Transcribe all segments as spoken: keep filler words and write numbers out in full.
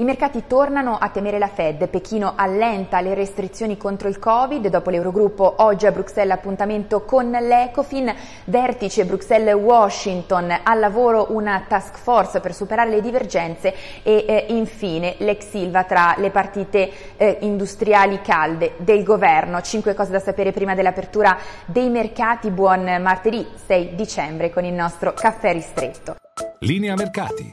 I mercati tornano a temere la Fed, Pechino allenta le restrizioni contro il Covid, dopo l'Eurogruppo oggi a Bruxelles appuntamento con l'Ecofin, vertice Bruxelles-Washington, al lavoro una task force per superare le divergenze e eh, infine l'ex Ilva tra le partite eh, industriali calde del governo. Cinque cose da sapere prima dell'apertura dei mercati, buon martedì sei dicembre con il nostro caffè ristretto. Linea mercati.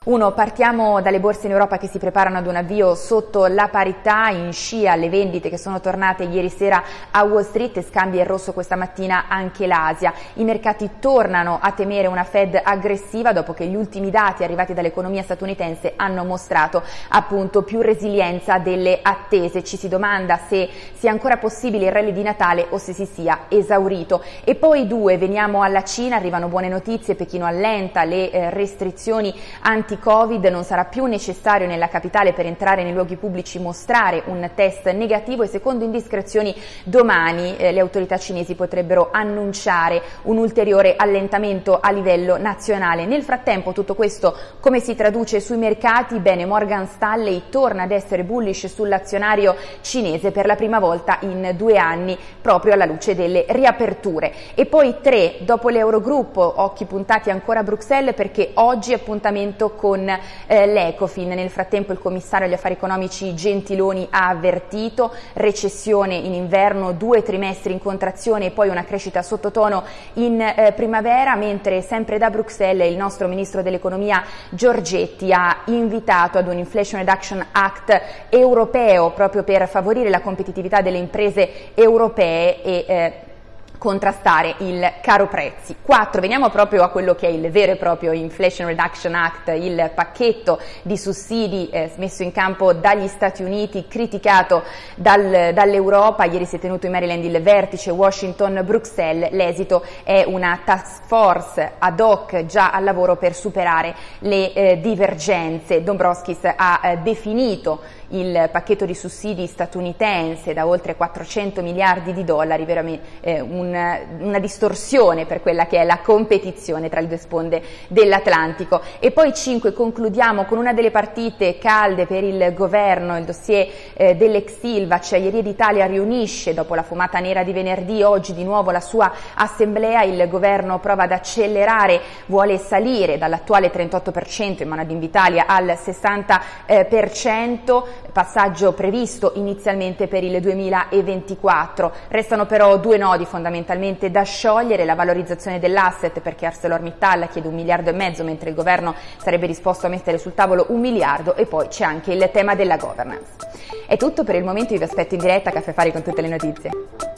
Uno, partiamo dalle borse in Europa che si preparano ad un avvio sotto la parità, in scia le vendite che sono tornate ieri sera a Wall Street e scambia il rosso questa mattina anche l'Asia. I mercati tornano a temere una Fed aggressiva dopo che gli ultimi dati arrivati dall'economia statunitense hanno mostrato appunto più resilienza delle attese. Ci si domanda se sia ancora possibile il rally di Natale o se si sia esaurito. E poi due, veniamo alla Cina, arrivano buone notizie, Pechino allenta le restrizioni anti Covid, non sarà più necessario nella capitale per entrare nei luoghi pubblici mostrare un test negativo e secondo indiscrezioni domani eh, le autorità cinesi potrebbero annunciare un ulteriore allentamento a livello nazionale. Nel frattempo tutto questo come si traduce sui mercati? Bene, Morgan Stanley torna ad essere bullish sull'azionario cinese per la prima volta in due anni proprio alla luce delle riaperture. E poi tre, dopo l'Eurogruppo occhi puntati ancora a Bruxelles perché oggi appuntamento con con eh, l'Ecofin. Nel frattempo il commissario agli affari economici Gentiloni ha avvertito recessione in inverno, due trimestri in contrazione e poi una crescita sottotono in eh, primavera, mentre sempre da Bruxelles il nostro ministro dell'economia Giorgetti ha invitato ad un Inflation Reduction Act europeo proprio per favorire la competitività delle imprese europee e eh, contrastare il caro prezzi. Quattro, veniamo proprio a quello che è il vero e proprio Inflation Reduction Act, il pacchetto di sussidi eh, messo in campo dagli Stati Uniti, criticato dal, dall'Europa. Ieri si è tenuto in Maryland il vertice Washington-Bruxelles, l'esito è una task force ad hoc già al lavoro per superare le eh, divergenze. Dombrovskis ha eh, definito il pacchetto di sussidi statunitense da oltre quattrocento miliardi di dollari, veramente eh, una, una distorsione per quella che è la competizione tra le due sponde dell'Atlantico. E poi cinque, concludiamo con una delle partite calde per il governo, il dossier eh, dell'ex Ilva. Acciaierie d'Italia riunisce dopo la fumata nera di venerdì, oggi di nuovo la sua assemblea, il governo prova ad accelerare, vuole salire dall'attuale trentotto per cento in mano ad Invitalia al sessanta per cento. Passaggio previsto inizialmente per il duemilaventiquattro. Restano però due nodi fondamentalmente da sciogliere, la valorizzazione dell'asset perché ArcelorMittal chiede un miliardo e mezzo mentre il governo sarebbe disposto a mettere sul tavolo un miliardo, e poi c'è anche il tema della governance. È tutto per il momento, io vi aspetto in diretta a Caffè Affari con tutte le notizie.